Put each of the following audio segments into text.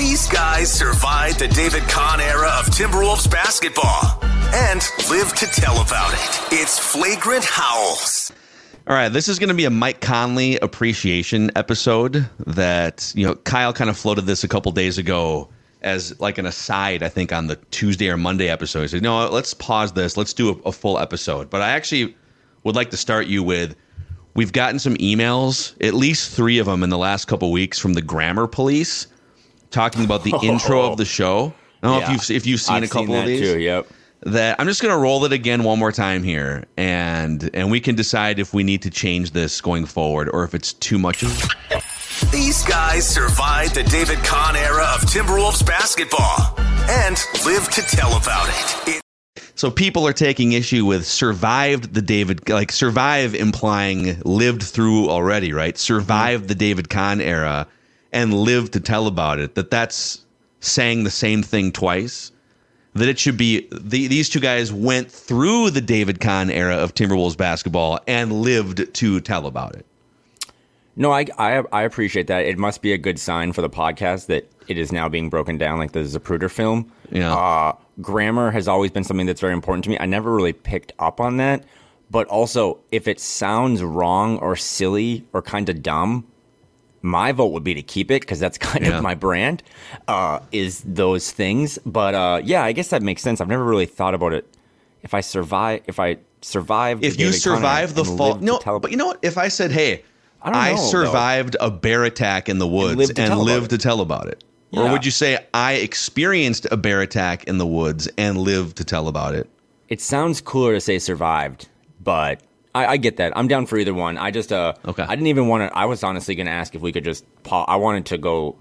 These guys survived the David Kahn era of Timberwolves basketball and live to tell about it. It's Flagrant Howls. All right, this is going to be a Mike Conley appreciation episode that, you know, Kyle kind of floated this a couple days ago as like an aside, I think, on the Tuesday or Monday episode. He said, no, let's pause this. Let's do a full episode. But I actually would like to start you with, we've gotten some emails, at least three of them in the last couple weeks from the Grammar Police talking about the intro of the show. I don't know if you've seen a couple of these. Too, yep. That I'm just going to roll it again one more time here, and we can decide if we need to change this going forward or if it's too much. These guys survived the David Kahn era of Timberwolves basketball and live to tell about it. So people are taking issue with survived the David, like survive implying lived through already, right? Survived the David Kahn era and live to tell about it. That's saying the same thing twice. That it should be these two guys went through the David Kahn era of Timberwolves basketball and lived to tell about it. No, I appreciate that. It must be a good sign for the podcast that it is now being broken down like the Zapruder film. Yeah. Grammar has always been something that's very important to me. I never really picked up on that. But also, if it sounds wrong or silly or kind of dumb, my vote would be to keep it because that's kind of my brand is those things. But I guess that makes sense. I've never really thought about it. If I survive. If you survive the fall. No, but you know what? If I said, hey, I survived a bear attack in the woods and lived to tell about it. Yeah. Or would you say I experienced a bear attack in the woods and lived to tell about it? It sounds cooler to say survived, but I get that. I'm down for either one. I just I didn't even want to. I was honestly going to ask if we could just pause. I wanted to go.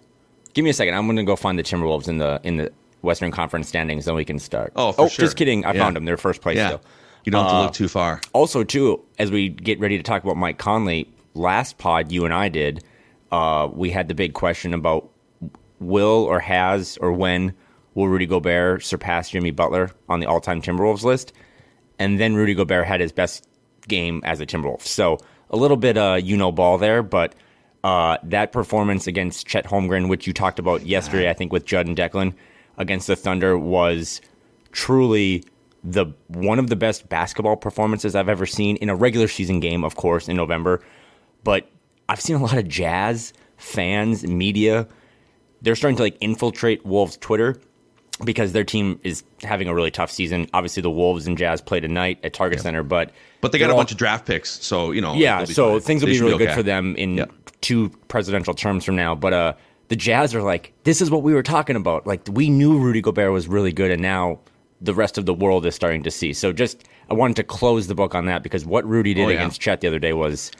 Give me a second. I'm going to go find the Timberwolves in the Western Conference standings, then we can start. Oh, sure. Just kidding. I found them. They're first place still. You don't have to look too far. Also, too, as we get ready to talk about Mike Conley, last pod you and I did, we had the big question about will or has or when will Rudy Gobert surpass Jimmy Butler on the all-time Timberwolves list, and then Rudy Gobert had his best game as a Timberwolf. So a little bit ball there, but that performance against Chet Holmgren, which you talked about yesterday, I think with Judd and Declan against the Thunder, was truly one of the best basketball performances I've ever seen in a regular season game, of course, in November. But I've seen a lot of Jazz fans, media, they're starting to infiltrate Wolves Twitter because their team is having a really tough season. Obviously, the Wolves and Jazz play tonight at Target Center, but they got a bunch of draft picks, so things will be really good for them in two presidential terms from now. But the Jazz are like, this is what we were talking about. Like, we knew Rudy Gobert was really good, and now the rest of the world is starting to see. So, I wanted to close the book on that because what Rudy did against Chet the other day was,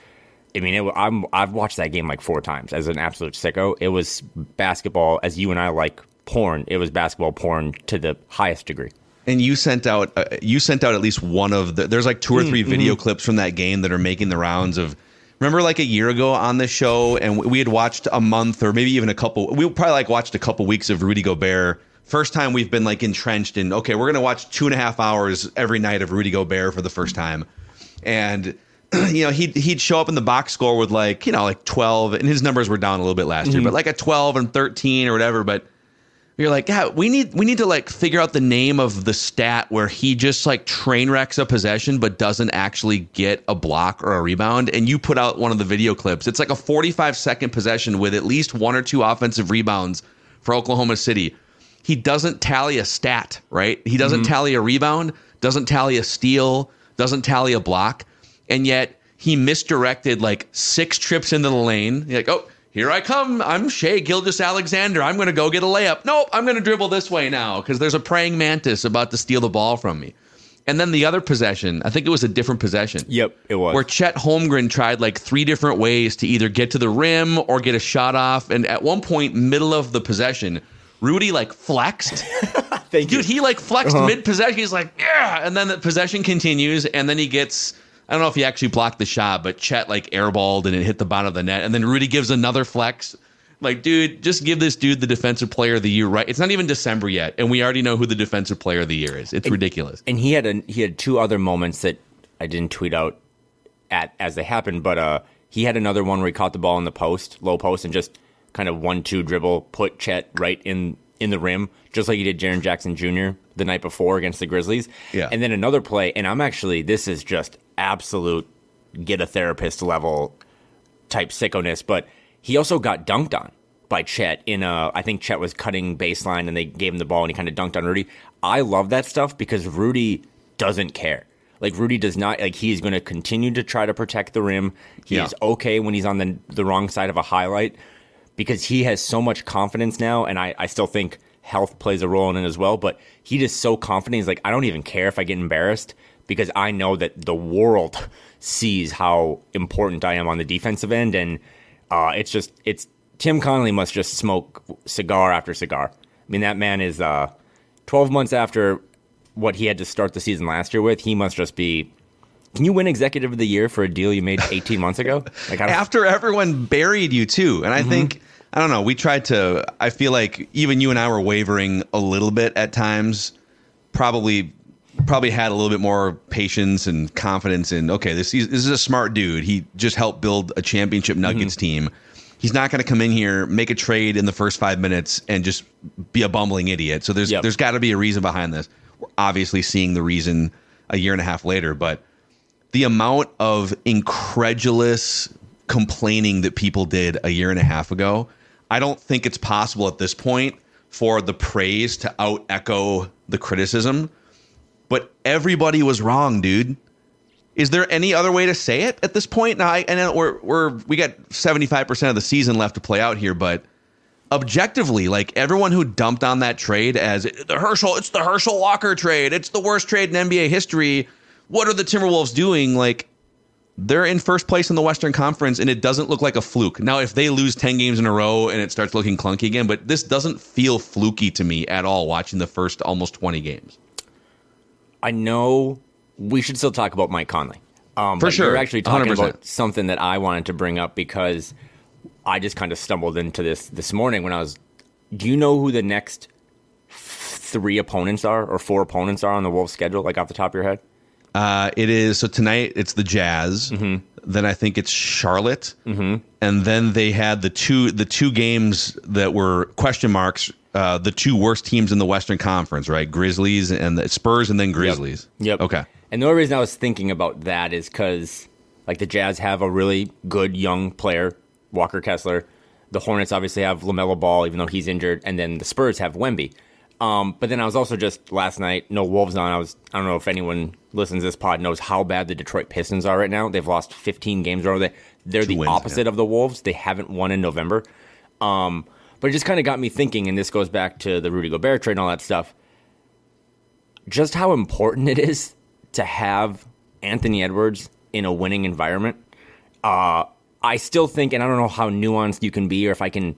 I mean, I've watched that game like four times as an absolute sicko. It was basketball, as you and I like porn. It was basketball porn to the highest degree. And you sent out at least one of the. There's like two or three video clips from that game that are making the rounds of. Remember, like a year ago on this show, and we had watched a month or maybe even a couple. We probably watched a couple weeks of Rudy Gobert. First time we've been entrenched in. Okay, we're gonna watch 2.5 hours every night of Rudy Gobert for the first time, and. You know, he'd show up in the box score with 12, and his numbers were down a little bit last year, but a 12 and 13 or whatever. But you're like, yeah, we need to figure out the name of the stat where he just train wrecks a possession but doesn't actually get a block or a rebound. And you put out one of the video clips. It's a 45-second possession with at least one or two offensive rebounds for Oklahoma City. He doesn't tally a stat, right? He doesn't tally a rebound, doesn't tally a steal, doesn't tally a block. And yet he misdirected six trips into the lane. You're oh, here I come. I'm Shai Gilgeous-Alexander. I'm going to go get a layup. Nope, I'm going to dribble this way now because there's a praying mantis about to steal the ball from me. And then the other possession, I think it was a different possession. Yep, it was. Where Chet Holmgren tried three different ways to either get to the rim or get a shot off. And at one point, middle of the possession, Rudy flexed. Dude, he flexed mid-possession. He's yeah. And then the possession continues, and then he gets... I don't know if he actually blocked the shot, but Chet airballed and it hit the bottom of the net. And then Rudy gives another flex. Dude, just give this dude the defensive player of the year, right? It's not even December yet, and we already know who the defensive player of the year is. It's ridiculous. And he had two other moments that I didn't tweet out as they happened, but he had another one where he caught the ball in the post, low post, and just kind of 1-2 dribble, put Chet right in the rim, just like he did Jaren Jackson Jr. the night before against the Grizzlies. Yeah. And then another play, and I'm actually, this is just absolute get a therapist level type sickoness, but he also got dunked on by Chet in a, I think Chet was cutting baseline and they gave him the ball and he kind of dunked on Rudy. I love that stuff because Rudy doesn't care. Like, Rudy does not, like, he's going to continue to try to protect the rim. He is okay when he's on the wrong side of a highlight because he has so much confidence now, and I still think health plays a role in it as well, but he just so confident. He's like, I don't even care if I get embarrassed because I know that the world sees how important I am on the defensive end, and it's just, it's, Tim Connelly must just smoke cigar after cigar. I mean, that man is 12 months after what he had to start the season last year with. He must just be, can you win executive of the year for a deal you made 18 months ago? Like, after everyone buried you too. And I think, I don't know, we tried to, I feel like even you and I were wavering a little bit at times, probably had a little bit more patience and confidence in, okay, this is a smart dude. He just helped build a championship Nuggets team. He's not going to come in here, make a trade in the first 5 minutes, and just be a bumbling idiot. So there's got to be a reason behind this. We're obviously seeing the reason a year and a half later, but the amount of incredulous complaining that people did a year and a half ago, I don't think it's possible at this point for the praise to out-echo the criticism. But everybody was wrong, dude. Is there any other way to say it at this point? Now, we got 75% of the season left to play out here, but objectively, like, everyone who dumped on that trade as it's the Herschel Walker trade, it's the worst trade in NBA history. What are the Timberwolves doing? Like, they're in first place in the Western Conference, and it doesn't look like a fluke. Now, if they lose 10 games in a row and it starts looking clunky again, but this doesn't feel fluky to me at all watching the first almost 20 games. I know. We should still talk about Mike Conley. For sure. You're actually talking 100%. About something that I wanted to bring up because I just kind of stumbled into this morning when I was, do you know who the next three opponents are or four opponents are on the Wolves schedule, like off the top of your head? It is. So tonight it's the Jazz. Mm-hmm. Then I think it's Charlotte. Mm-hmm. And then they had the two games that were question marks, the two worst teams in the Western Conference, right? Grizzlies and the Spurs and then Grizzlies. Yep. Okay. And the only reason I was thinking about that is because, like, the Jazz have a really good young player, Walker Kessler. The Hornets obviously have LaMelo Ball, even though he's injured. And then the Spurs have Wemby. But then I was also just last night, no Wolves on. I don't know if anyone listens to this pod knows how bad the Detroit Pistons are right now. They've lost 15 games over there. They're the opposite of the Wolves. They haven't won in November. But it just kind of got me thinking, and this goes back to the Rudy Gobert trade and all that stuff, just how important it is to have Anthony Edwards in a winning environment. I still think, and I don't know how nuanced you can be or if I can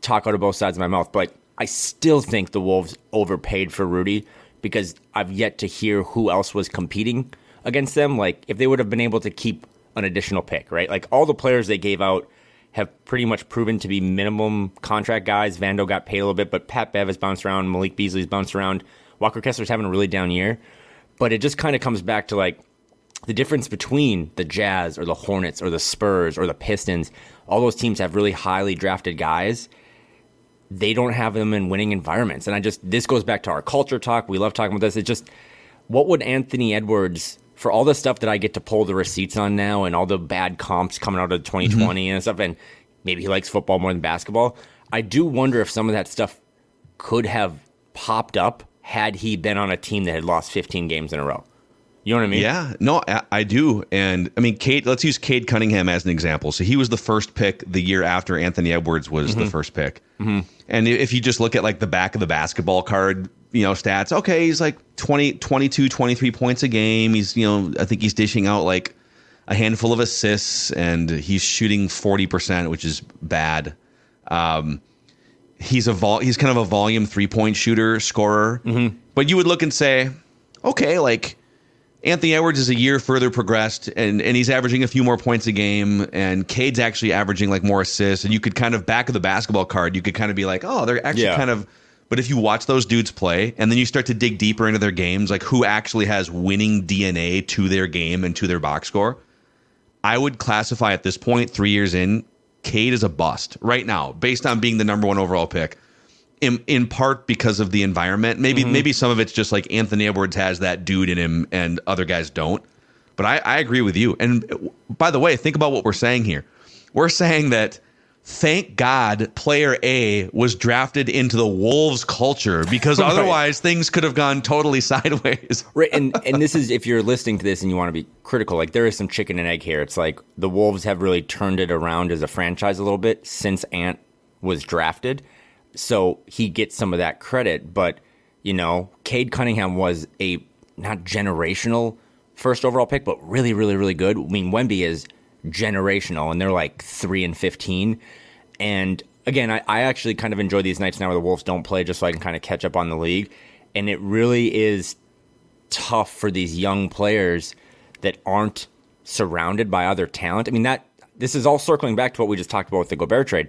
talk out of both sides of my mouth, but I still think the Wolves overpaid for Rudy because I've yet to hear who else was competing against them. Like, if they would have been able to keep an additional pick, right? Like, all the players they gave out have pretty much proven to be minimum contract guys. Vando got paid a little bit, but Pat Bev has bounced around. Malik Beasley's bounced around. Walker Kessler's having a really down year. But it just kind of comes back to, like, the difference between the Jazz or the Hornets or the Spurs or the Pistons. All those teams have really highly drafted guys. They don't have them in winning environments. And this goes back to our culture talk. We love talking about this. It's just, what would Anthony Edwards, for all the stuff that I get to pull the receipts on now and all the bad comps coming out of 2020 and stuff, and maybe he likes football more than basketball, I do wonder if some of that stuff could have popped up had he been on a team that had lost 15 games in a row. You know what I mean? Yeah, no, I do. And I mean, let's use Cade Cunningham as an example. So he was the first pick the year after Anthony Edwards was the first pick. Mm-hmm. And if you just look at, like, the back of the basketball card, you know, stats, okay, he's like 20, 22, 23 points a game. He's, you know, I think he's dishing out like a handful of assists and he's shooting 40%, which is bad. He's kind of a volume 3-point shooter, scorer. Mm-hmm. But you would look and say, okay, like, Anthony Edwards is a year further progressed and he's averaging a few more points a game and Cade's actually averaging like more assists, and you could kind of back of the basketball card, you could kind of be like, oh, they're actually kind of, but if you watch those dudes play and then you start to dig deeper into their games, like who actually has winning DNA to their game and to their box score, I would classify at this point, 3 years in, Cade is a bust right now based on being the number one overall pick, in part because of the environment. Maybe some of it's just like Anthony Edwards has that dude in him and other guys don't. But I agree with you. And by the way, think about what we're saying here. We're saying that thank God player A was drafted into the Wolves culture, because otherwise things could have gone totally sideways. Right. And this is, if you're listening to this and you want to be critical, like there is some chicken and egg here. It's like the Wolves have really turned it around as a franchise a little bit since Ant was drafted. So he gets some of that credit. But, you know, Cade Cunningham was a not generational first overall pick, but really, really, really good. I mean, Wemby is generational, and they're like 3-15. And again, I actually kind of enjoy these nights now where the Wolves don't play, just so I can kind of catch up on the league. And it really is tough for these young players that aren't surrounded by other talent. I mean, that this is all circling back to what we just talked about with the Gobert trade.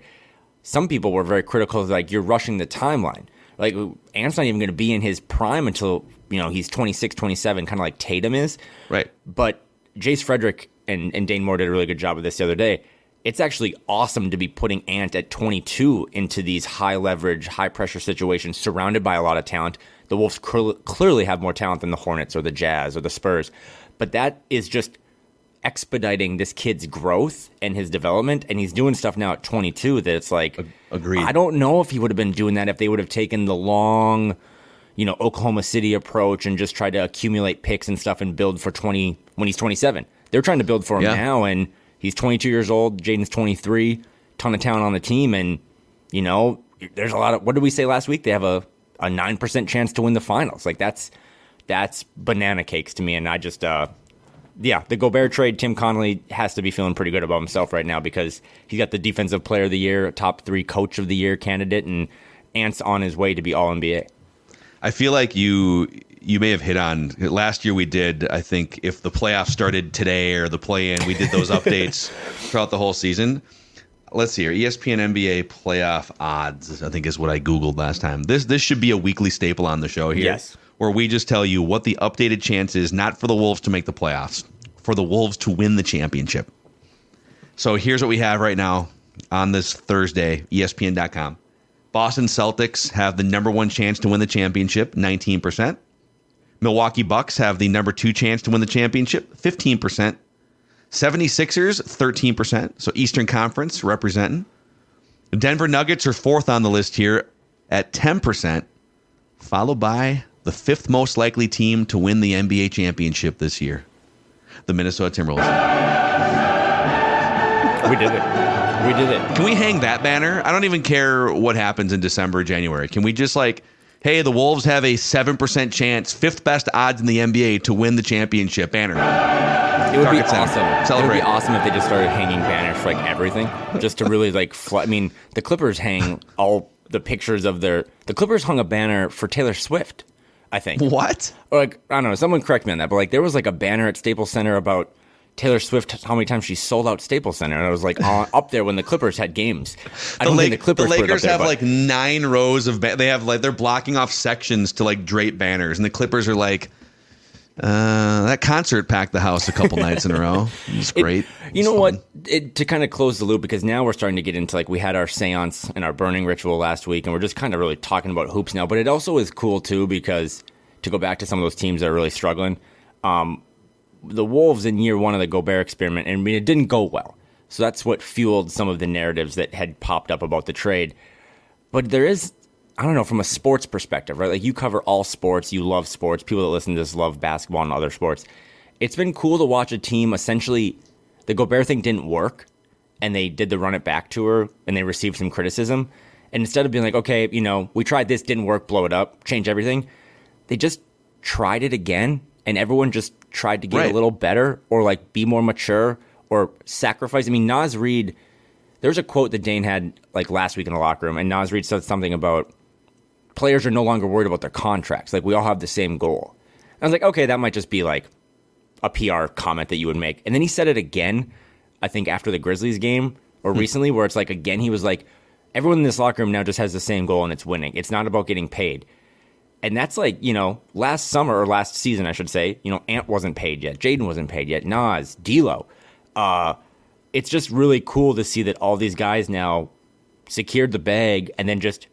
Some people were very critical of, like, you're rushing the timeline. Like, Ant's not even going to be in his prime until, you know, he's 26, 27, kind of like Tatum is. Right. But Jace Frederick and Dane Moore did a really good job of this the other day. It's actually awesome to be putting Ant at 22 into these high-leverage, high-pressure situations surrounded by a lot of talent. The Wolves clearly have more talent than the Hornets or the Jazz or the Spurs. But that is just expediting this kid's growth and his development, and he's doing stuff now at 22 that it's like, agreed. I don't know if he would have been doing that if they would have taken the long, you know, Oklahoma City approach and just tried to accumulate picks and stuff and build for 20 when he's 27. They're trying to build for him now, and he's 22 years old. Jaden's 23, ton of talent on the team, and, you know, there's a lot of, what did we say last week? They have a 9% chance to win the finals. Like, that's banana cakes to me, and I just yeah, the Gobert trade, Tim Connelly has to be feeling pretty good about himself right now, because he's got the Defensive Player of the Year, top 3 Coach of the Year candidate, and Ant's on his way to be All-NBA. I feel like you may have hit on, last year we did, I think, if the playoffs started today or the play-in, we did those updates throughout the whole season. Let's see here, ESPN NBA playoff odds, I think is what I Googled last time. This should be a weekly staple on the show here. Yes. Where we just tell you what the updated chance is, not for the Wolves to make the playoffs, for the Wolves to win the championship. So here's what we have right now on this Thursday, ESPN.com. Boston Celtics have the number one chance to win the championship, 19%. Milwaukee Bucks have the number 2 chance to win the championship, 15%. 76ers, 13%. So Eastern Conference representing. The Denver Nuggets are 4th on the list here at 10%, followed by the 5th most likely team to win the NBA championship this year, the Minnesota Timberwolves. We did it. Can we hang that banner? I don't even care what happens in December, January. Can we just, like, hey, the Wolves have a 7% chance, 5th best odds in the NBA to win the championship banner. It would be awesome. Celebrate. It would be awesome if they just started hanging banners for, like, everything, just to really, like, I mean, the Clippers hang all the pictures of their – the Clippers hung a banner for Taylor Swift, I think. What? Or, like, I don't know. Someone correct me on that. But, like, there was, like, a banner at Staples Center about Taylor Swift, how many times she sold out Staples Center. And I was, like, up there when the Clippers had games. I don't think the Clippers the Lakers have, but, like, 9 rows of banners. They have, like, they're blocking off sections to, like, drape banners. And the Clippers are, like, that concert packed the house a couple nights in a row. It's great. You know what? To kind of close the loop, because now we're starting to get into, like, we had our seance and our burning ritual last week, and we're just kind of really talking about hoops now. But it also is cool, too, because to go back to some of those teams that are really struggling, the Wolves in year one of the Gobert experiment, and I mean, it didn't go well. So that's what fueled some of the narratives that had popped up about the trade. But there is, I don't know, from a sports perspective, right? Like, you cover all sports. You love sports. People that listen to this love basketball and other sports. It's been cool to watch a team essentially, the Gobert thing didn't work, and they did the run it back tour, and they received some criticism. And instead of being like, okay, you know, we tried this, didn't work, blow it up, change everything, they just tried it again, and everyone just tried to get a little better or, like, be more mature or sacrifice. I mean, Nas Reid, there's a quote that Dane had, like, last week in the locker room, and Nas Reid said something about players are no longer worried about their contracts. Like, we all have the same goal. And I was like, okay, that might just be, like, a PR comment that you would make. And then he said it again, I think, after the Grizzlies game or recently, where it's like, again, he was like, everyone in this locker room now just has the same goal, and it's winning. It's not about getting paid. And that's like, you know, last summer or last season, I should say, you know, Ant wasn't paid yet. Jaden wasn't paid yet. Nas, D'Lo, it's just really cool to see that all these guys now secured the bag and then just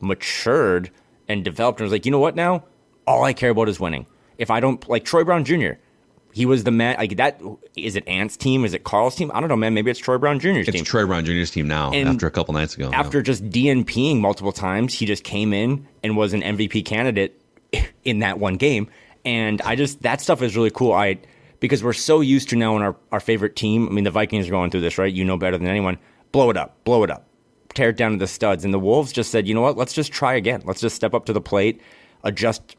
matured and developed and was like, you know what now? All I care about is winning. If I don't, like Troy Brown Jr., he was the man, like that, is it Ant's team? Is it Carl's team? I don't know, man. Maybe it's Troy Brown Jr.'s team. It's Troy Brown Jr.'s team now, and after a couple nights ago. After just DNPing multiple times, he just came in and was an MVP candidate in that one game. And I just, that stuff is really cool. Because we're so used to now in our favorite team, I mean, the Vikings are going through this, right? You know better than anyone. Blow it up, tear it down to the studs. And the Wolves just said, you know what? Let's just try again. Let's just step up to the plate, adjust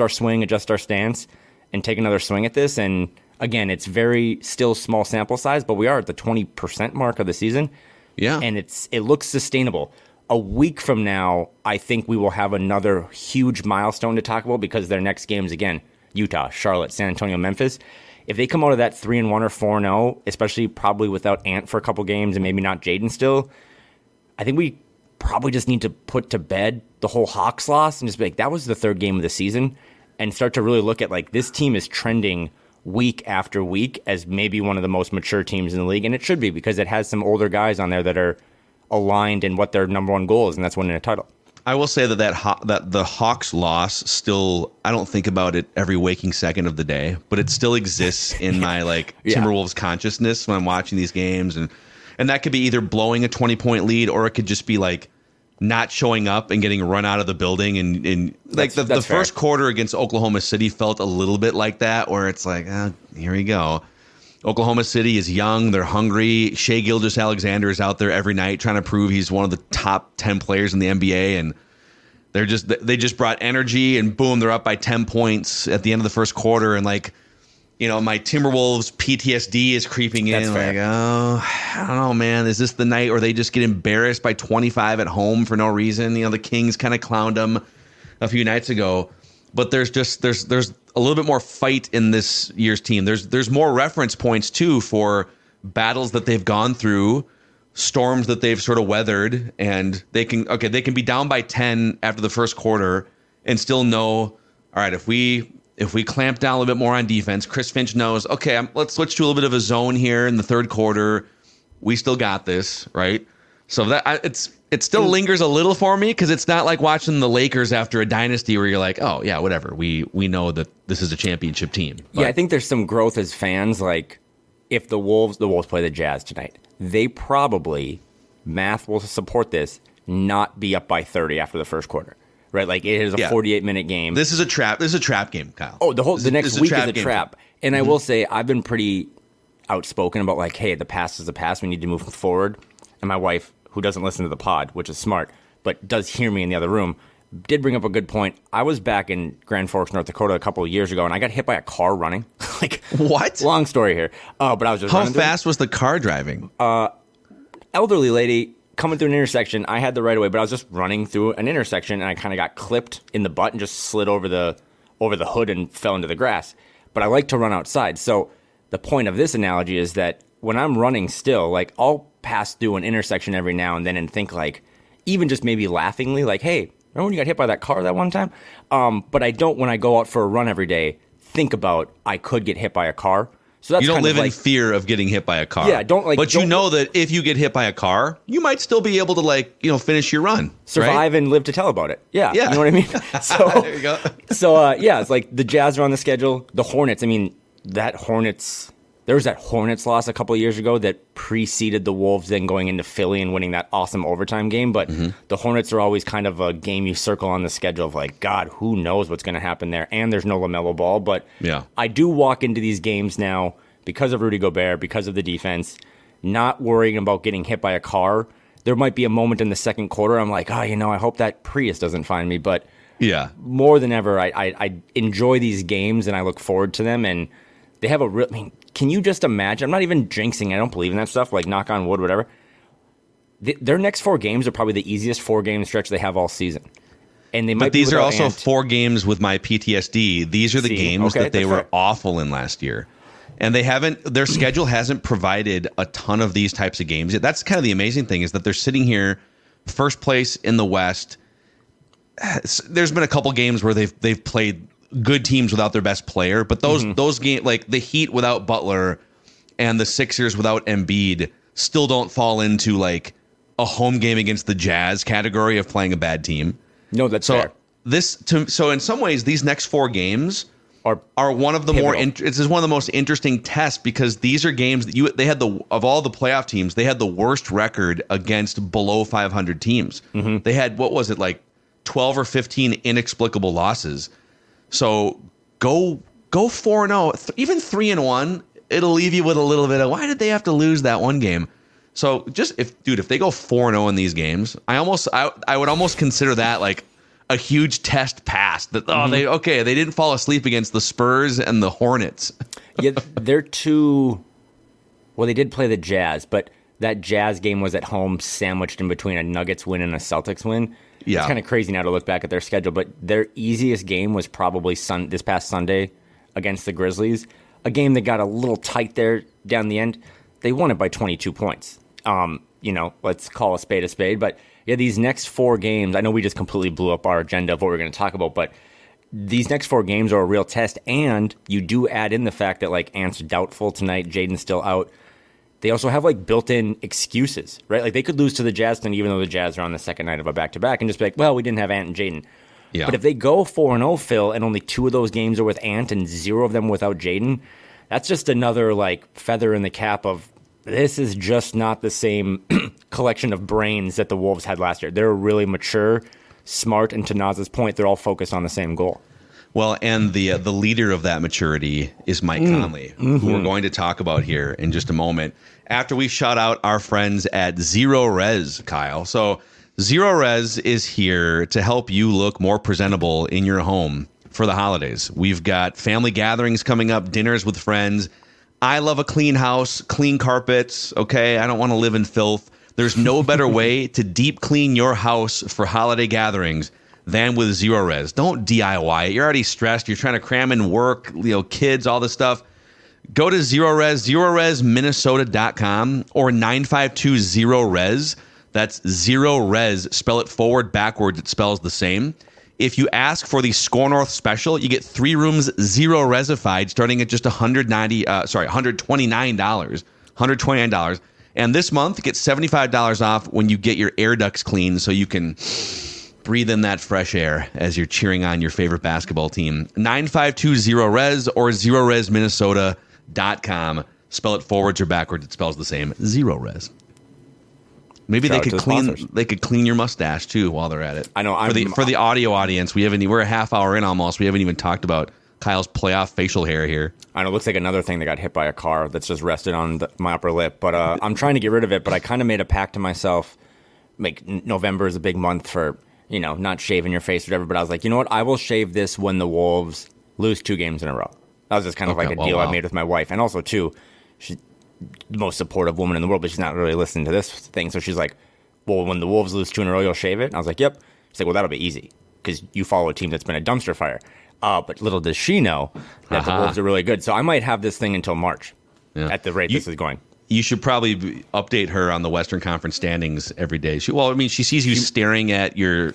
our swing, adjust our stance, and take another swing at this. And again, it's very still small sample size, but we are at the 20% mark of the season. Yeah. And it looks sustainable. A week from now, I think we will have another huge milestone to talk about because their next games, again, Utah, Charlotte, San Antonio, Memphis. If they come out of that 3-1 or 4-0, especially probably without Ant for a couple games and maybe not Jaden still, I think we probably just need to put to bed the whole Hawks loss and just be like, that was the third game of the season. And start to really look at, like, this team is trending week after week as maybe one of the most mature teams in the league. And it should be because it has some older guys on there that are aligned in what their number one goal is, and that's winning a title. I will say that the Hawks loss still, I don't think about it every waking second of the day, but it still exists in my, like, Timberwolves consciousness when I'm watching these games. And that could be either blowing a 20-point lead or it could just be, like, not showing up and getting run out of the building. And like the first quarter against Oklahoma City felt a little bit like that, where it's like, here we go. Oklahoma City is young. They're hungry. Shai Gilgeous-Alexander is out there every night trying to prove he's one of the top 10 players in the NBA. And they just brought energy, and boom, they're up by 10 points at the end of the first quarter. And like, you know, my Timberwolves PTSD is creeping in. Like, I don't know, man. Is this the night where they just get embarrassed by 25 at home for no reason? You know, the Kings kind of clowned them a few nights ago, but there's a little bit more fight in this year's team. There's more reference points too for battles that they've gone through, storms that they've sort of weathered, and they can be down by 10 after the first quarter and still know, all right, if we clamp down a little bit more on defense, Chris Finch knows, okay, let's switch to a little bit of a zone here in the third quarter. We still got this, right? So that it still lingers a little for me because it's not like watching the Lakers after a dynasty where you're like, oh, yeah, whatever. We know that this is a championship team. But. Yeah, I think there's some growth as fans. Like if the Wolves play the Jazz tonight, they probably, math will support this, not be up by 30 after the first quarter. Right, like it is a 48-minute game. This is a trap. This is a trap game, Kyle. Oh, the next week is a trap. And I will say, I've been pretty outspoken about like, hey, the past is the past. We need to move forward. And my wife, who doesn't listen to the pod, which is smart, but does hear me in the other room, did bring up a good point. I was back in Grand Forks, North Dakota, a couple of years ago, and I got hit by a car running. Like what? Long story here. But I was just. How fast was the car driving? Elderly lady. Coming through an intersection, I had the right of way, but I was just running through an intersection, and I kind of got clipped in the butt and just slid over the hood and fell into the grass. But I like to run outside, so the point of this analogy is that when I'm running still, like I'll pass through an intersection every now and then and think like, even just maybe laughingly, like, hey, remember when you got hit by that car that one time? But I don't, when I go out for a run every day, think about I could get hit by a car. So that's you don't live in fear of getting hit by a car. Yeah, don't like. But you know that if you get hit by a car, you might still be able to like finish your run, survive, right? And live to tell about it. Yeah, you know what I mean. So there you go. So it's like the Jazz are on the schedule. The Hornets. I mean, there was that Hornets loss a couple of years ago that preceded the Wolves then going into Philly and winning that awesome overtime game. But the Hornets are always kind of a game you circle on the schedule of like, God, who knows what's going to happen there? And there's no LaMelo Ball. But I do walk into these games now because of Rudy Gobert, because of the defense, not worrying about getting hit by a car. There might be a moment in the second quarter I'm like, I hope that Prius doesn't find me. But more than ever, I enjoy these games and I look forward to them. And they have a real... I mean, can you just imagine? I'm not even jinxing. I don't believe in that stuff, like knock on wood, whatever. Their next four games are probably the easiest four-game stretch they have all season. And But these are also four games with my PTSD. These are the games that they were awful in last year. And they haven't. Their schedule hasn't provided a ton of these types of games. That's kind of the amazing thing is that they're sitting here first place in the West. There's been a couple games where they've played good teams without their best player, but those games, like the Heat without Butler and the Sixers without Embiid still don't fall into like a home game against the Jazz category of playing a bad team. No, that's fair. So in some ways, these next four games are one of the pivotal. This is one of the most interesting tests because these are games that they had of all the playoff teams, they had the worst record against below 500 teams. Mm-hmm. They had, 12 or 15 inexplicable losses. So go 4-0, even 3-1, it'll leave you with a little bit of, why did they have to lose that one game? So just if they go 4-0 in these games, I would almost consider that like a huge test pass. That they didn't fall asleep against the Spurs and the Hornets. Yeah, they're too. Well, they did play the Jazz, but that Jazz game was at home, sandwiched in between a Nuggets win and a Celtics win. Yeah, it's kind of crazy now to look back at their schedule, but their easiest game was probably this past Sunday against the Grizzlies, a game that got a little tight there down the end. They won it by 22 points. Let's call a spade, but yeah, these next four games, I know we just completely blew up our agenda of what we're going to talk about, but these next four games are a real test, and you do add in the fact that, like, Ant's doubtful tonight, Jaden's still out. They also have, like, built-in excuses, right? Like, they could lose to the Jazz, and even though the Jazz are on the second night of a back-to-back, and just be like, well, we didn't have Ant and Jaden. Yeah. But if they go 4-0, Phil, and only two of those games are with Ant and zero of them without Jaden, that's just another, like, feather in the cap of this is just not the same collection of brains that the Wolves had last year. They're really mature, smart, and to Naz's point, they're all focused on the same goal. Well, and the leader of that maturity is Mike Conley, who we're going to talk about here in just a moment, after we shout out our friends at Zero Rez, Kyle. So Zero Rez is here to help you look more presentable in your home for the holidays. We've got family gatherings coming up, dinners with friends. I love a clean house, clean carpets, okay? I don't want to live in filth. There's no better way to deep clean your house for holiday gatherings than with Zero Rez. Don't DIY it. You're already stressed. You're trying to cram in work, kids, all this stuff. Go to Zero Rez, ZeroRezMinnesota.com or 9520Rez. That's Zero Rez. Spell it forward, backwards. It spells the same. If you ask for the Score North special, you get three rooms zero resified, starting at just $129. And this month, get $75 off when you get your air ducts cleaned, so you can breathe in that fresh air as you're cheering on your favorite basketball team. 9520Rez or ZeroRezMinnesota.com. Spell it forwards or backwards; it spells the same. Zero Rez. Maybe they could clean your mustache too while they're at it. I know. For the audio audience, we're a half hour in almost. We haven't even talked about Kyle's playoff facial hair here. I know. It looks like another thing that got hit by a car that's just rested on my upper lip. But I'm trying to get rid of it. But I kind of made a pact to myself. Like, November is a big month for not shaving your face or whatever. But I was like, you know what? I will shave this when the Wolves lose 2 games in a row. That was just kind of a deal I made with my wife, and also too, she. The most supportive woman in the world, but she's not really listening to this thing. So she's like, well, when the Wolves lose 2 in a row, you'll shave it. And I was like, yep. She's like, well, that'll be easy because you follow a team that's been a dumpster fire. But little does she know that the Wolves are really good. So I might have this thing until March at the rate this is going. You should probably update her on the Western Conference standings every day. She sees you staring at your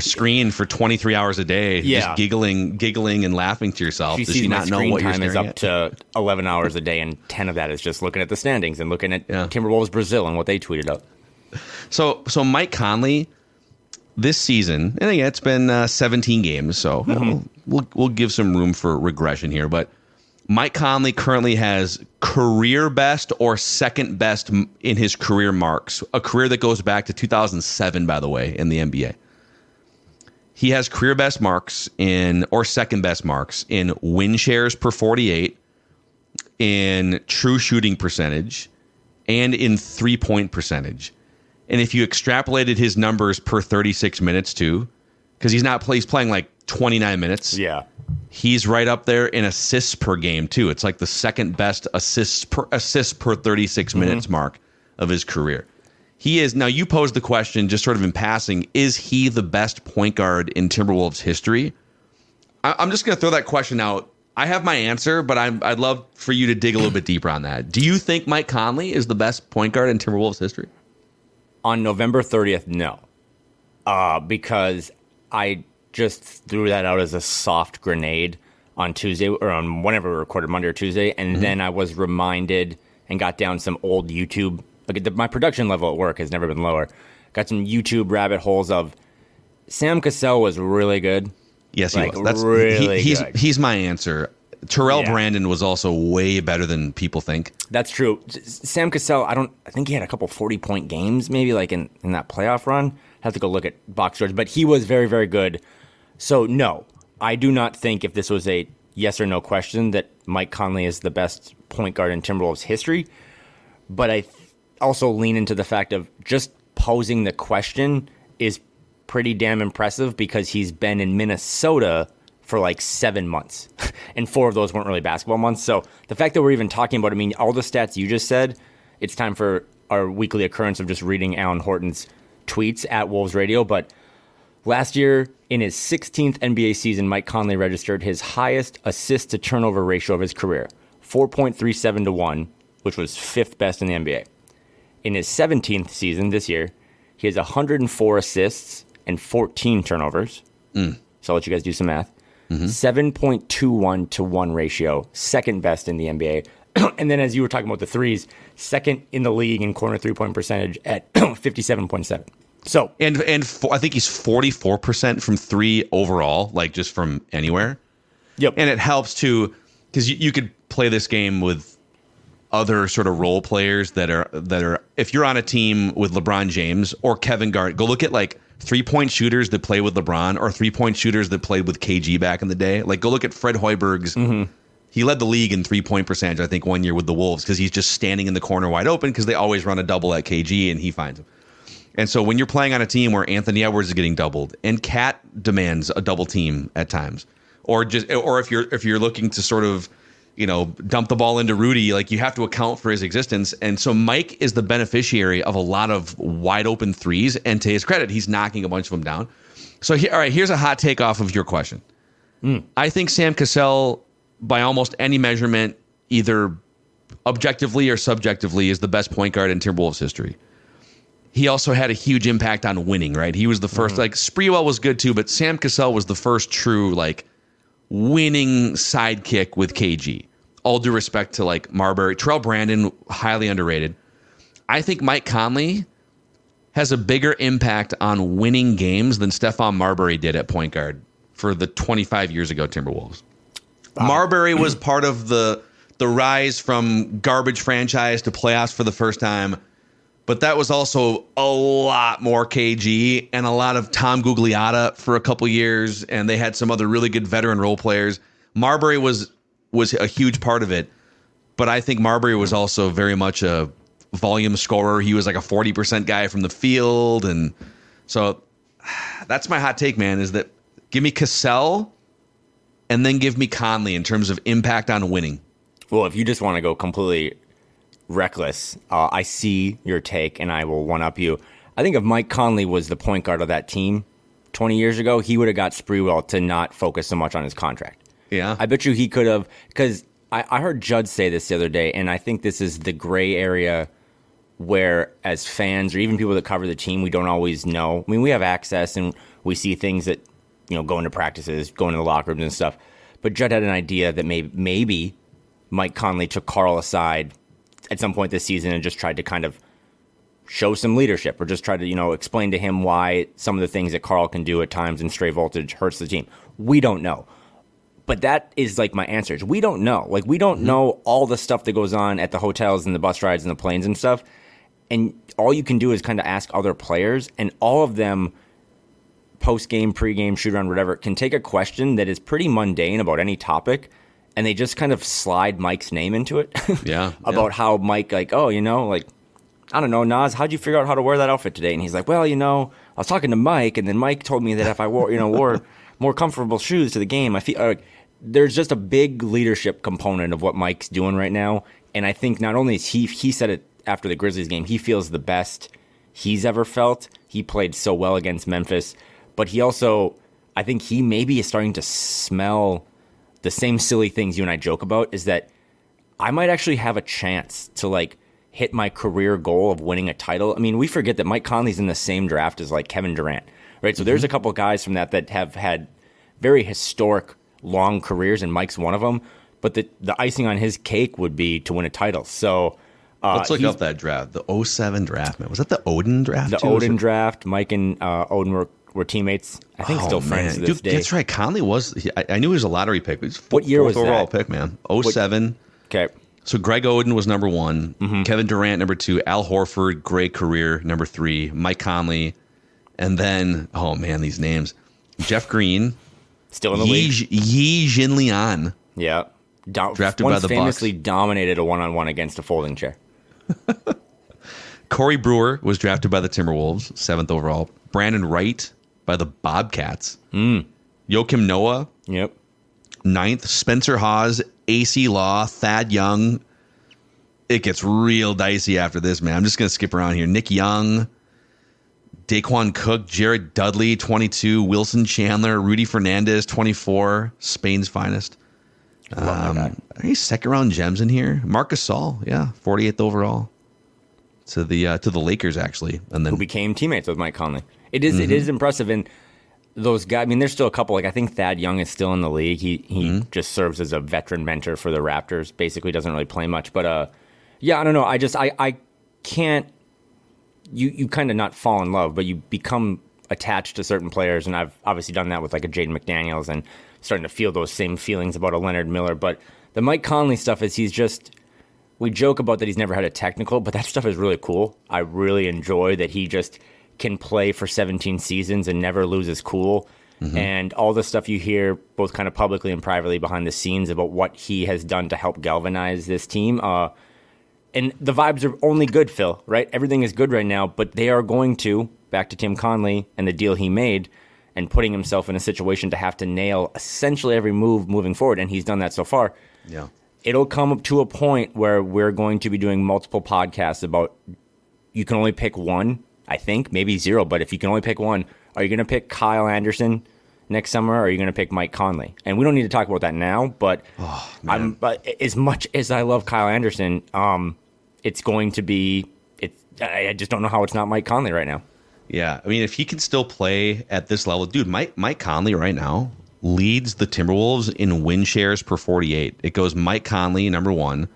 screen for 23 hours a day, just giggling and laughing to yourself. Does she not know what you're staring at? She sees my screen time is up to 11 hours a day, and 10 of that is just looking at the standings and looking at Timberwolves Brazil and what they tweeted up. So Mike Conley this season, and again, it's been 17 games, so we'll give some room for regression here, but Mike Conley currently has career best or second best in his career marks, a career that goes back to 2007, by the way, in the NBA. He has career best marks or second best marks in win shares per 48, in true shooting percentage, and in 3-point percentage. And if you extrapolated his numbers per 36 minutes too, because he's playing like 29 minutes. Yeah. He's right up there in assists per game, too. It's like the second best assists per 36 minutes mark of his career. He is. Now, you posed the question just sort of in passing, is he the best point guard in Timberwolves history? I'm just going to throw that question out. I have my answer, but I'd love for you to dig a little bit deeper on that. Do you think Mike Conley is the best point guard in Timberwolves history? On November 30th, no. Because I just threw that out as a soft grenade on Tuesday, or on whenever we recorded, Monday or Tuesday, and then I was reminded and got down some old YouTube. Like my production level at work has never been lower. Got some YouTube rabbit holes of Sam Cassell was really good. Yes, he was. That's really good. He's my answer. Terrell Brandon was also way better than people think. That's true. Sam Cassell, I think he had a couple 40-point games maybe like in that playoff run. I have to go look at box scores, but he was very, very good. So no, I do not think if this was a yes or no question that Mike Conley is the best point guard in Timberwolves history. But I also lean into the fact of just posing the question is pretty damn impressive because he's been in Minnesota for like 7 months and 4 of those weren't really basketball months. So the fact that we're even talking about, I mean, all the stats you just said, it's time for our weekly occurrence of just reading Alan Horton's tweets at Wolves Radio. But last year in his 16th NBA season, Mike Conley registered his highest assist to turnover ratio of his career, 4.37 to 1, which was 5th best in the NBA. In his 17th season this year, he has 104 assists and 14 turnovers. So I'll let you guys do some math. 7.21 to 1 ratio, 2nd best in the NBA. And then as you were talking about the threes, 2nd in the league in corner three-point percentage at 57.7. So I think he's 44% from 3 overall, like just from anywhere. Yep. And it helps to because you could play this game with other sort of role players that are if you're on a team with LeBron James or Kevin Garnett, go look at like three-point shooters that play with LeBron or three-point shooters that played with KG back in the day. Like go look at Fred Hoiberg's. He led the league in three-point percentage, I think, one year with the Wolves because he's just standing in the corner wide open because they always run a double at KG and he finds him. And so when you're playing on a team where Anthony Edwards is getting doubled and Cat demands a double team at times, or if you're looking to sort of, you know, dump the ball into Rudy, like you have to account for his existence. And so Mike is the beneficiary of a lot of wide open threes. And to his credit, he's knocking a bunch of them down. So all right, here's a hot take off of your question. I think Sam Cassell, by almost any measurement, either objectively or subjectively, is the best point guard in Timberwolves history. He also had a huge impact on winning, right? He was the first, like Sprewell was good too, but Sam Cassell was the first true like winning sidekick with KG. All due respect to like Marbury, Terrell Brandon, highly underrated. I think Mike Conley has a bigger impact on winning games than Stephon Marbury did at point guard for the 25 years ago Timberwolves. Wow. Marbury was part of the rise from garbage franchise to playoffs for the first time. But that was also a lot more KG and a lot of Tom Gugliotta for a couple years. And they had some other really good veteran role players. Marbury was a huge part of it. But I think Marbury was also very much a volume scorer. He was like a 40% guy from the field. And so that's my hot take, man, is that give me Cassell and then give me Conley in terms of impact on winning. Well, if you just want to go completely reckless. I see your take, and I will one-up you. I think if Mike Conley was the point guard of that team 20 years ago, he would have got Sprewell to not focus so much on his contract. Yeah. I bet you he could have, because I heard Judd say this the other day, and I think this is the gray area where, as fans, or even people that cover the team, we don't always know. I mean, we have access, and we see things that, you know, go into practices, go into the locker rooms and stuff. But Judd had an idea that maybe Mike Conley took Carl aside at some point this season and just tried to kind of show some leadership or just try to, you know, explain to him why some of the things that Carl can do at times in stray voltage hurts the team. We don't know. But that is like my answer. We don't know. Like we don't know all the stuff that goes on at the hotels and the bus rides and the planes and stuff. And all you can do is kind of ask other players, and all of them post-game, pre-game, shoot-around, whatever, can take a question that is pretty mundane about any topic, and they just kind of slide Mike's name into it. Yeah. About how Mike, like, oh, you know, like, I don't know, Nas, how'd you figure out how to wear that outfit today? And he's like, well, you know, I was talking to Mike, and then Mike told me that if I wore, you know, wore more comfortable shoes to the game, I feel like there's just a big leadership component of what Mike's doing right now. And I think not only is he said it after the Grizzlies game, he feels the best he's ever felt. He played so well against Memphis, but he also, I think he maybe is starting to smell the same silly things you and I joke about, is that I might actually have a chance to like hit my career goal of winning a title. I mean, we forget that Mike Conley's in the same draft as like Kevin Durant, right? So there's a couple of guys from that have had very historic long careers, and Mike's one of them. But the icing on his cake would be to win a title. So Let's look up that draft, the 07 draft. Man, was that the Oden draft? The Oden draft. Mike and Oden were teammates. I think still friends to this day. That's right. Conley was. I knew he was a lottery pick. What year was that? Overall pick, man. 07. Okay. So Greg Oden was number one. Mm-hmm. Kevin Durant number two. Al Horford, great career, number three. Mike Conley, and then these names: Jeff Green, still in the league. Yi Jinlian. Yeah. Drafted by the Bucks. Famously dominated a one-on-one against a folding chair. Corey Brewer was drafted by the Timberwolves, 7th overall. Brandon Wright by the Bobcats. Joakim Noah, 9th. Spencer Hawes, AC Law, Thad Young. It gets real dicey after this, man. I'm just going to skip around here. Nick Young, Daquan Cook, Jared Dudley, 22. Wilson Chandler, Rudy Fernandez, 24. Spain's finest. Any second round gems in here? Marc Gasol, 48th overall to the Lakers, actually, and then who became teammates with Mike Conley. It is impressive, and those guys. I mean, there's still a couple. Like I think Thad Young is still in the league. He just serves as a veteran mentor for the Raptors. Basically, doesn't really play much, but I don't know. I just I can't. You kind of not fall in love, but you become attached to certain players, and I've obviously done that with like a Jaden McDaniels and starting to feel those same feelings about a Leonard Miller. But the Mike Conley stuff is we joke about that he's never had a technical, but that stuff is really cool. I really enjoy that he just can play for 17 seasons and never loses cool. Mm-hmm. And all the stuff you hear both kind of publicly and privately behind the scenes about what he has done to help galvanize this team. And the vibes are only good, Phil, right? Everything is good right now, but they are going to, back to Tim Connelly and the deal he made, and putting himself in a situation to have to nail essentially every move moving forward, and he's done that so far. Yeah, it'll come up to a point where we're going to be doing multiple podcasts about you can only pick one, I think, maybe zero, but if you can only pick one, are you going to pick Kyle Anderson next summer, or are you going to pick Mike Conley? And we don't need to talk about that now, but but as much as I love Kyle Anderson, it's going to be I just don't know how it's not Mike Conley right now. Yeah, I mean, if he can still play at this level, dude, Mike Conley right now leads the Timberwolves in win shares per 48. It goes Mike Conley, number one,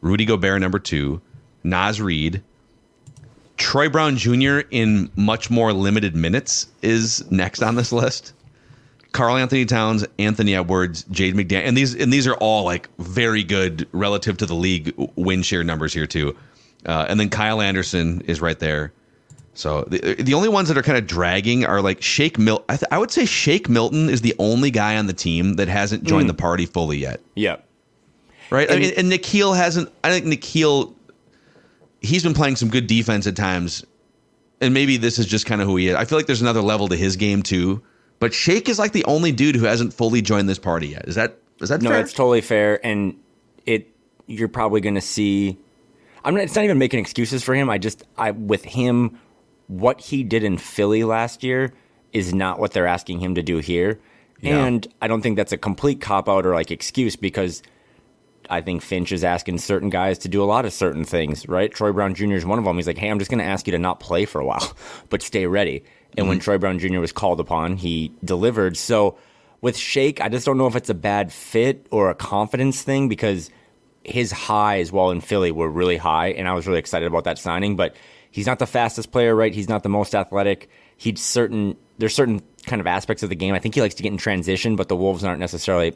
Rudy Gobert, number two, Nas Reid. Troy Brown Jr. in much more limited minutes is next on this list. Karl Anthony Towns, Anthony Edwards, Jaden McDaniels. And these are all like very good relative to the league win share numbers here too. And then Kyle Anderson is right there. So the only ones that are kind of dragging are like Shake Milton. I would say Shake Milton is the only guy on the team that hasn't joined the party fully yet. Yeah. Right? I mean, and Nikhil hasn't. I think Nikhil, he's been playing some good defense at times, and maybe this is just kind of who he is. I feel like there's another level to his game, too. But Shake is like the only dude who hasn't fully joined this party yet. Is that fair? No, that's totally fair, and you're probably going to see. It's not even making excuses for him. With him, what he did in Philly last year is not what they're asking him to do here. Yeah. And I don't think that's a complete cop-out or like excuse, because I think Finch is asking certain guys to do a lot of certain things, right? Troy Brown Jr. is one of them. He's like, hey, I'm just going to ask you to not play for a while, but stay ready. And when Troy Brown Jr. was called upon, he delivered. So with Shake, I just don't know if it's a bad fit or a confidence thing, because his highs while in Philly were really high, and I was really excited about that signing, but he's not the fastest player, right? He's not the most athletic. There's certain kind of aspects of the game. I think he likes to get in transition, but the Wolves aren't necessarily,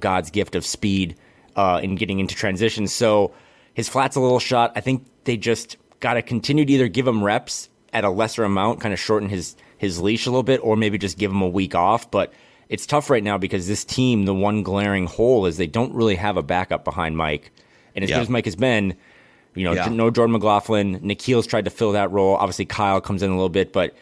God's gift of speed in getting into transition. So his flat's a little shot. I think they just got to continue to either give him reps at a lesser amount, kind of shorten his leash a little bit, or maybe just give him a week off. But it's tough right now because this team, the one glaring hole is they don't really have a backup behind Mike. And as good as Mike has been, no Jordan McLaughlin. Nikhil's tried to fill that role. Obviously, Kyle comes in a little bit, but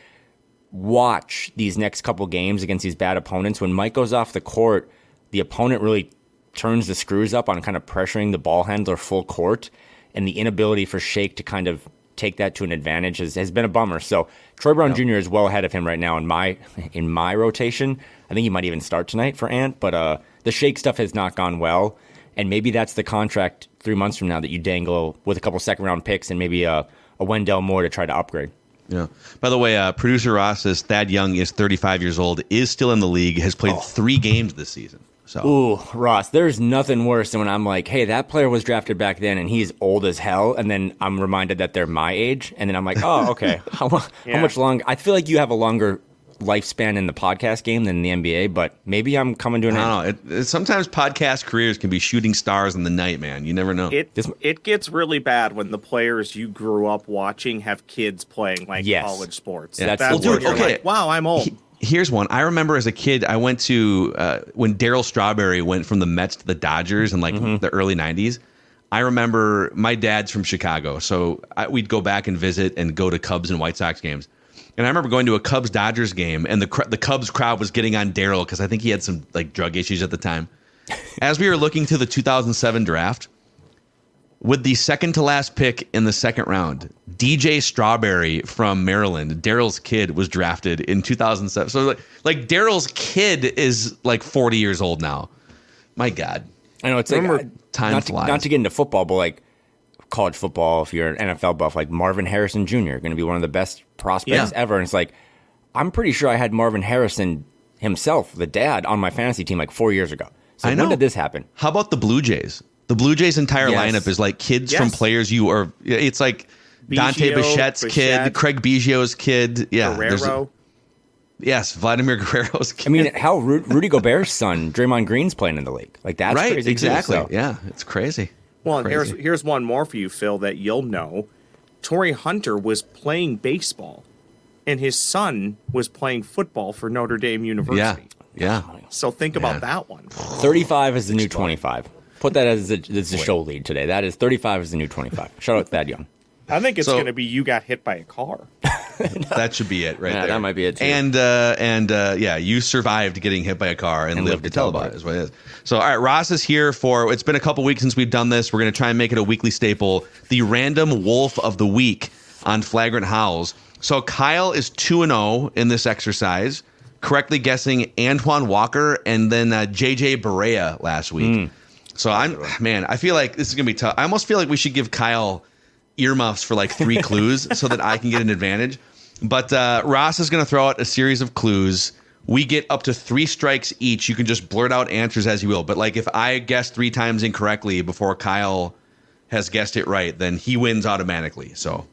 watch these next couple games against these bad opponents. When Mike goes off the court, the opponent really turns the screws up on kind of pressuring the ball handler full court, and the inability for Shake to kind of take that to an advantage has been a bummer. So Troy Brown Jr. is well ahead of him right now in my rotation. I think he might even start tonight for Ant, but the Shake stuff has not gone well. And maybe that's the contract 3 months from now that you dangle with a couple second-round picks and maybe a Wendell Moore to try to upgrade. Yeah. By the way, producer Ross says Thad Young is 35 years old, is still in the league, has played 3 games this season. So. Ooh, Ross, there's nothing worse than when I'm like, hey, that player was drafted back then and he's old as hell. And then I'm reminded that they're my age. And then I'm like, oh, okay. How much longer? I feel like you have a longer lifespan in the podcast game than in the NBA, but maybe I'm coming to an end. I don't know. Sometimes podcast careers can be shooting stars in the night, man. You never know. It gets really bad when the players you grew up watching have kids playing like college sports. Yeah, that's well, dude, okay. Like, wow, I'm old. Here's one. I remember as a kid, I went to when Darryl Strawberry went from the Mets to the Dodgers in like the early 90s. I remember my dad's from Chicago, so we'd go back and visit and go to Cubs and White Sox games. And I remember going to a Cubs-Dodgers game, and the Cubs crowd was getting on Darryl because I think he had some like drug issues at the time. As we were looking to the 2007 draft, with the second-to-last pick in the second round, DJ Strawberry from Maryland, Daryl's kid, was drafted in 2007. So, like Daryl's kid is, like, 40 years old now. My God. I know. It's remember, like, time flies. Not to get into football, but, like, college football, if you're an NFL buff, like Marvin Harrison Jr., going to be one of the best prospects ever. And it's like, I'm pretty sure I had Marvin Harrison himself, the dad, on my fantasy team, like, 4 years ago. So I know. When did this happen? How about the Blue Jays? The Blue Jays' entire lineup is like kids from players you are. It's like Dante Bichette's kid, Craig Biggio's kid. Yeah, Guerrero. Yes, Vladimir Guerrero's kid. I mean, hell, Rudy Gobert's son, Draymond Green's playing in the league. Like, that's crazy. Exactly. Too, so. Yeah, it's crazy. Well, and here's one more for you, Phil, that you'll know. Torrey Hunter was playing baseball, and his son was playing football for Notre Dame University. Yeah. So think about that one. 35 is the new 25. Put that as the show lead today. That is 35 is the new 25. Shout out to Thad Young. I think it's going to be you got hit by a car. That should be it there. That might be it too. And you survived getting hit by a car and lived to tell about it is what it is. So, all right, Ross is here for, it's been a couple weeks since we've done this. We're going to try and make it a weekly staple. The Random Wolf of the Week on Flagrant Howls. So Kyle is 2-0 in this exercise, correctly guessing Antoine Walker and then J.J. Barea last week. So I feel like this is going to be tough. I almost feel like we should give Kyle earmuffs for like 3 clues so that I can get an advantage. But Ross is going to throw out a series of clues. We get up to 3 strikes each. You can just blurt out answers as you will. But like if I guess 3 times incorrectly before Kyle has guessed it right, then he wins automatically. So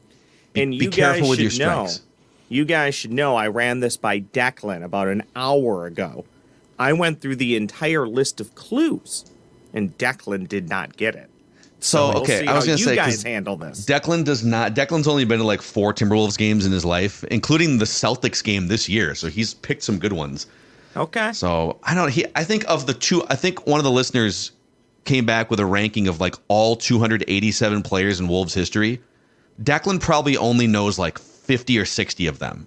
be careful with your strikes. You guys should know I ran this by Declan about an hour ago. I went through the entire list of clues. And Declan did not get it. So okay, I was going to say, you guys handle this. Declan's only been to like 4 Timberwolves games in his life, including the Celtics game this year. So he's picked some good ones. Okay. So I think of the two, I think one of the listeners came back with a ranking of like all 287 players in Wolves history. Declan probably only knows like 50 or 60 of them.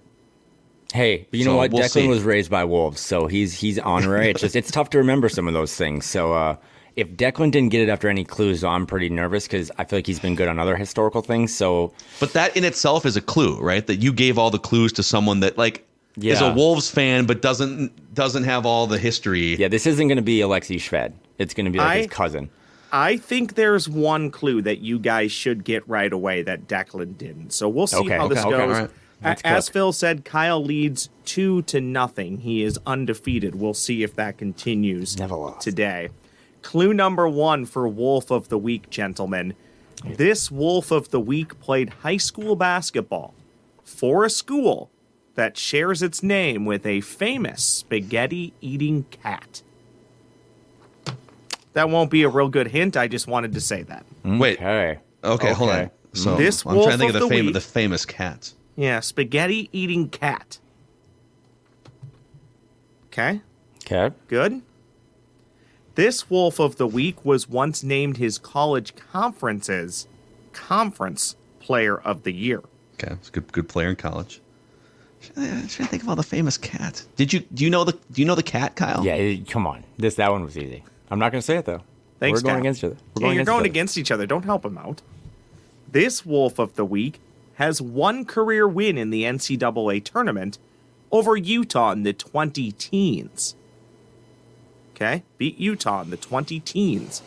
Hey, but you know what? Declan was raised by Wolves, so he's honorary. It's tough to remember some of those things. So, if Declan didn't get it after any clues, I'm pretty nervous because I feel like he's been good on other historical things. So, but that in itself is a clue, right? That you gave all the clues to someone that like is a Wolves fan but doesn't have all the history. Yeah, this isn't going to be Alexi Shved. It's going to be like his cousin. I think there's one clue that you guys should get right away that Declan didn't. So we'll see how this goes. All right. As Phil said, Kyle leads 2-0. He is undefeated. We'll see if that continues today. Clue number 1 for Wolf of the Week, gentlemen. This Wolf of the Week played high school basketball for a school that shares its name with a famous spaghetti-eating cat. That won't be a real good hint. I just wanted to say that. Wait. Okay, hold on. So this I'm trying to think of the famous cats. Yeah, spaghetti-eating cat. Okay. Good. This Wolf of the Week was once named his college conference's Conference Player of the Year. Okay, it's a good player in college. I'm trying to think of all the famous cats. Do you know the cat, Kyle? Yeah, come on. That one was easy. I'm not going to say it though. Thanks, We're going Kyle. Against each other. You're going against each other. Don't help him out. This Wolf of the Week has one career win in the NCAA tournament over Utah in the 20-teens. Okay, beat Utah in the 20-teens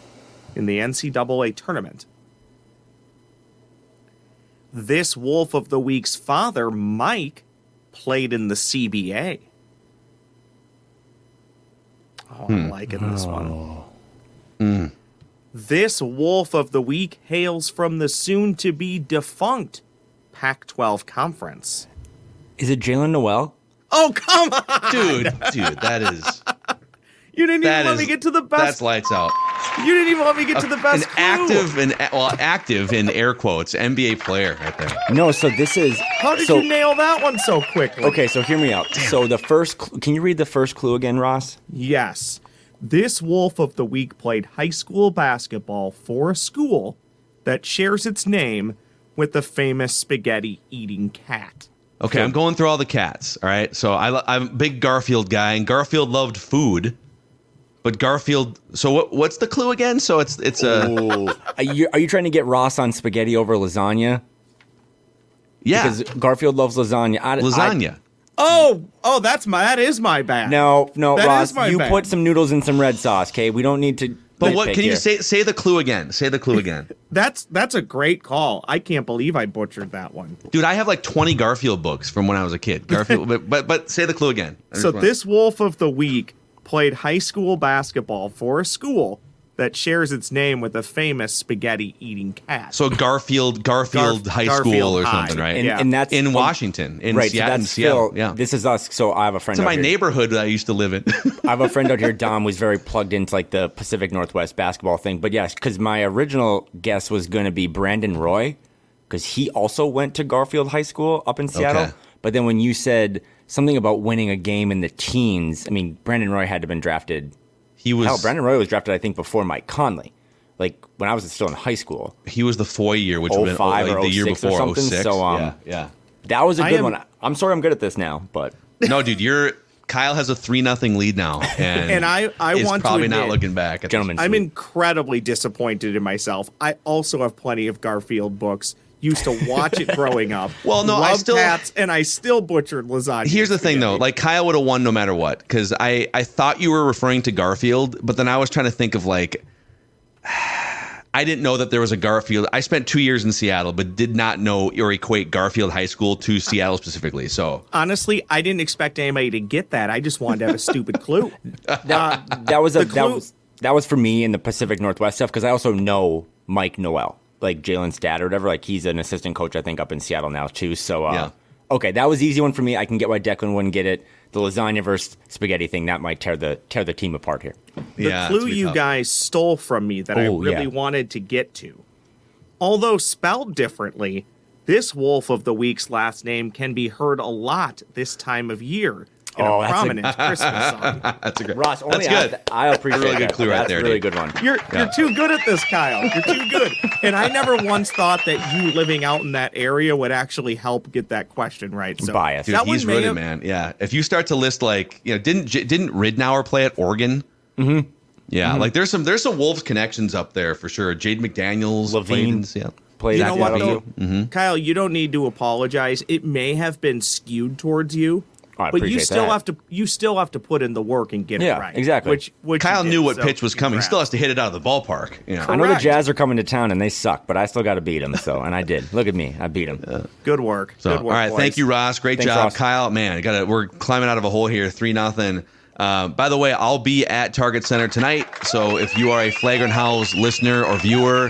in the NCAA tournament. This Wolf of the Week's father, Mike, played in the CBA. Oh, I'm liking this one. This Wolf of the Week hails from the soon-to-be defunct Pac-12 Conference. Is it Jalen Noel? Oh, come on! Dude, that is... You didn't even let me get to the best. That's lights out. You didn't even let me get to the best. Active in air quotes, NBA player right there. No, so this is... How did you nail that one so quickly? Okay, so hear me out. Damn. So the first... Can you read the first clue again, Ross? Yes. This Wolf of the Week played high school basketball for a school that shares its name with the famous spaghetti-eating cat. Okay, I'm going through all the cats, all right? So I'm a big Garfield guy, and Garfield loved food. But Garfield, so what's the clue again? So it's a... Are you trying to get Ross on spaghetti over lasagna? Yeah. Because Garfield loves lasagna. Lasagna. That is my bad. No, that Ross, you bad. Put some noodles in some red sauce, okay? We don't need to... But what, can you say the clue again? Say the clue again. That's a great call. I can't believe I butchered that one. Dude, I have like 20 Garfield books from when I was a kid. Garfield, but say the clue again. So this Wolf of the Week... played high school basketball for a school that shares its name with a famous spaghetti-eating cat. So Garfield High Garfield School or something, right? And that's in Washington, Seattle. Yeah. This is us. So I have a friend. It's my neighborhood that I used to live in. I have a friend out here, Dom, who's very plugged into like the Pacific Northwest basketball thing. But yes, because my original guess was going to be Brandon Roy, because he also went to Garfield High School up in Seattle. Okay. But then when you said something about winning a game in the teens, I mean, Brandon Roy had to have been drafted. Brandon Roy was drafted, I think, before Mike Conley. Like, when I was still in high school. He was the four year, which would have been like the year before, or 06. So, yeah. That was a good one. I'm sorry I'm good at this now, but. No, dude, Kyle has a 3-0 lead now. And I want to probably not looking back. At gentlemen, I'm incredibly disappointed in myself. I also have plenty of Garfield books. Used to watch it growing up. Well, no, I still cats, and I still butchered lasagna. Here's the thing, though. Like, Kyle would have won no matter what, because I thought you were referring to Garfield, but then I was trying to think of, like, I didn't know that there was a Garfield. I spent 2 years in Seattle, but did not know or equate Garfield High School to Seattle specifically. So honestly, I didn't expect anybody to get that. I just wanted to have a stupid clue. That was for me in the Pacific Northwest stuff, because I also know Mike Noel. Like Jalen's dad or whatever, like he's an assistant coach, I think, up in Seattle now too. So, Okay, that was an easy one for me. I can get why Declan wouldn't get it. The lasagna versus spaghetti thing, that might tear the team apart here. The clue you guys stole from me that I really wanted to get to. Although spelled differently, this Wolf of the Week's last name can be heard a lot this time of year in a prominent Christmas song. That's a good. Ross, only I appreciate really good clue right there. That's a really good one. You're too good at this, Kyle. You're too good. And I never once thought that you living out in that area would actually help get that question right. So biased. Dude, he's rooted, man. Yeah. If you start to list, like, you know, didn't Ridnour play at Oregon? Mm-hmm. Yeah. Mm-hmm. Like there's some Wolves connections up there for sure. Jaden McDaniels, Levine. Yeah. Played you know what though? Mm-hmm. Kyle, you don't need to apologize. It may have been skewed towards you. Oh, but you still have to put in the work and get it right. Yeah, exactly. Which Kyle knew what pitch was coming. He still has to hit it out of the ballpark. You know? I know the Jazz are coming to town and they suck, but I still got to beat them. So, and I did. Look at me, I beat them. Good work. So, good work. All right, boys. Thank you, Ross. Great job, Ross. Kyle. Man, we're climbing out of a hole here. 3-0. By the way, I'll be at Target Center tonight. So if you are a Flagrant Howls listener or viewer,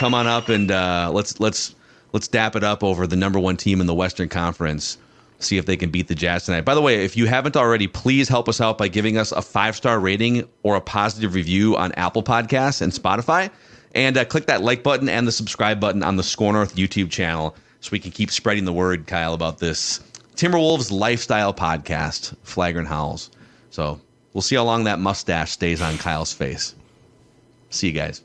come on up and let's dap it up over the number 1 team in the Western Conference. See if they can beat the Jazz tonight. By the way, if you haven't already, please help us out by giving us a 5-star rating or a positive review on Apple Podcasts and Spotify. And click that like button and the subscribe button on the Score North YouTube channel so we can keep spreading the word, Kyle, about this Timberwolves lifestyle podcast, Flagrant Howls. So we'll see how long that mustache stays on Kyle's face. See you guys.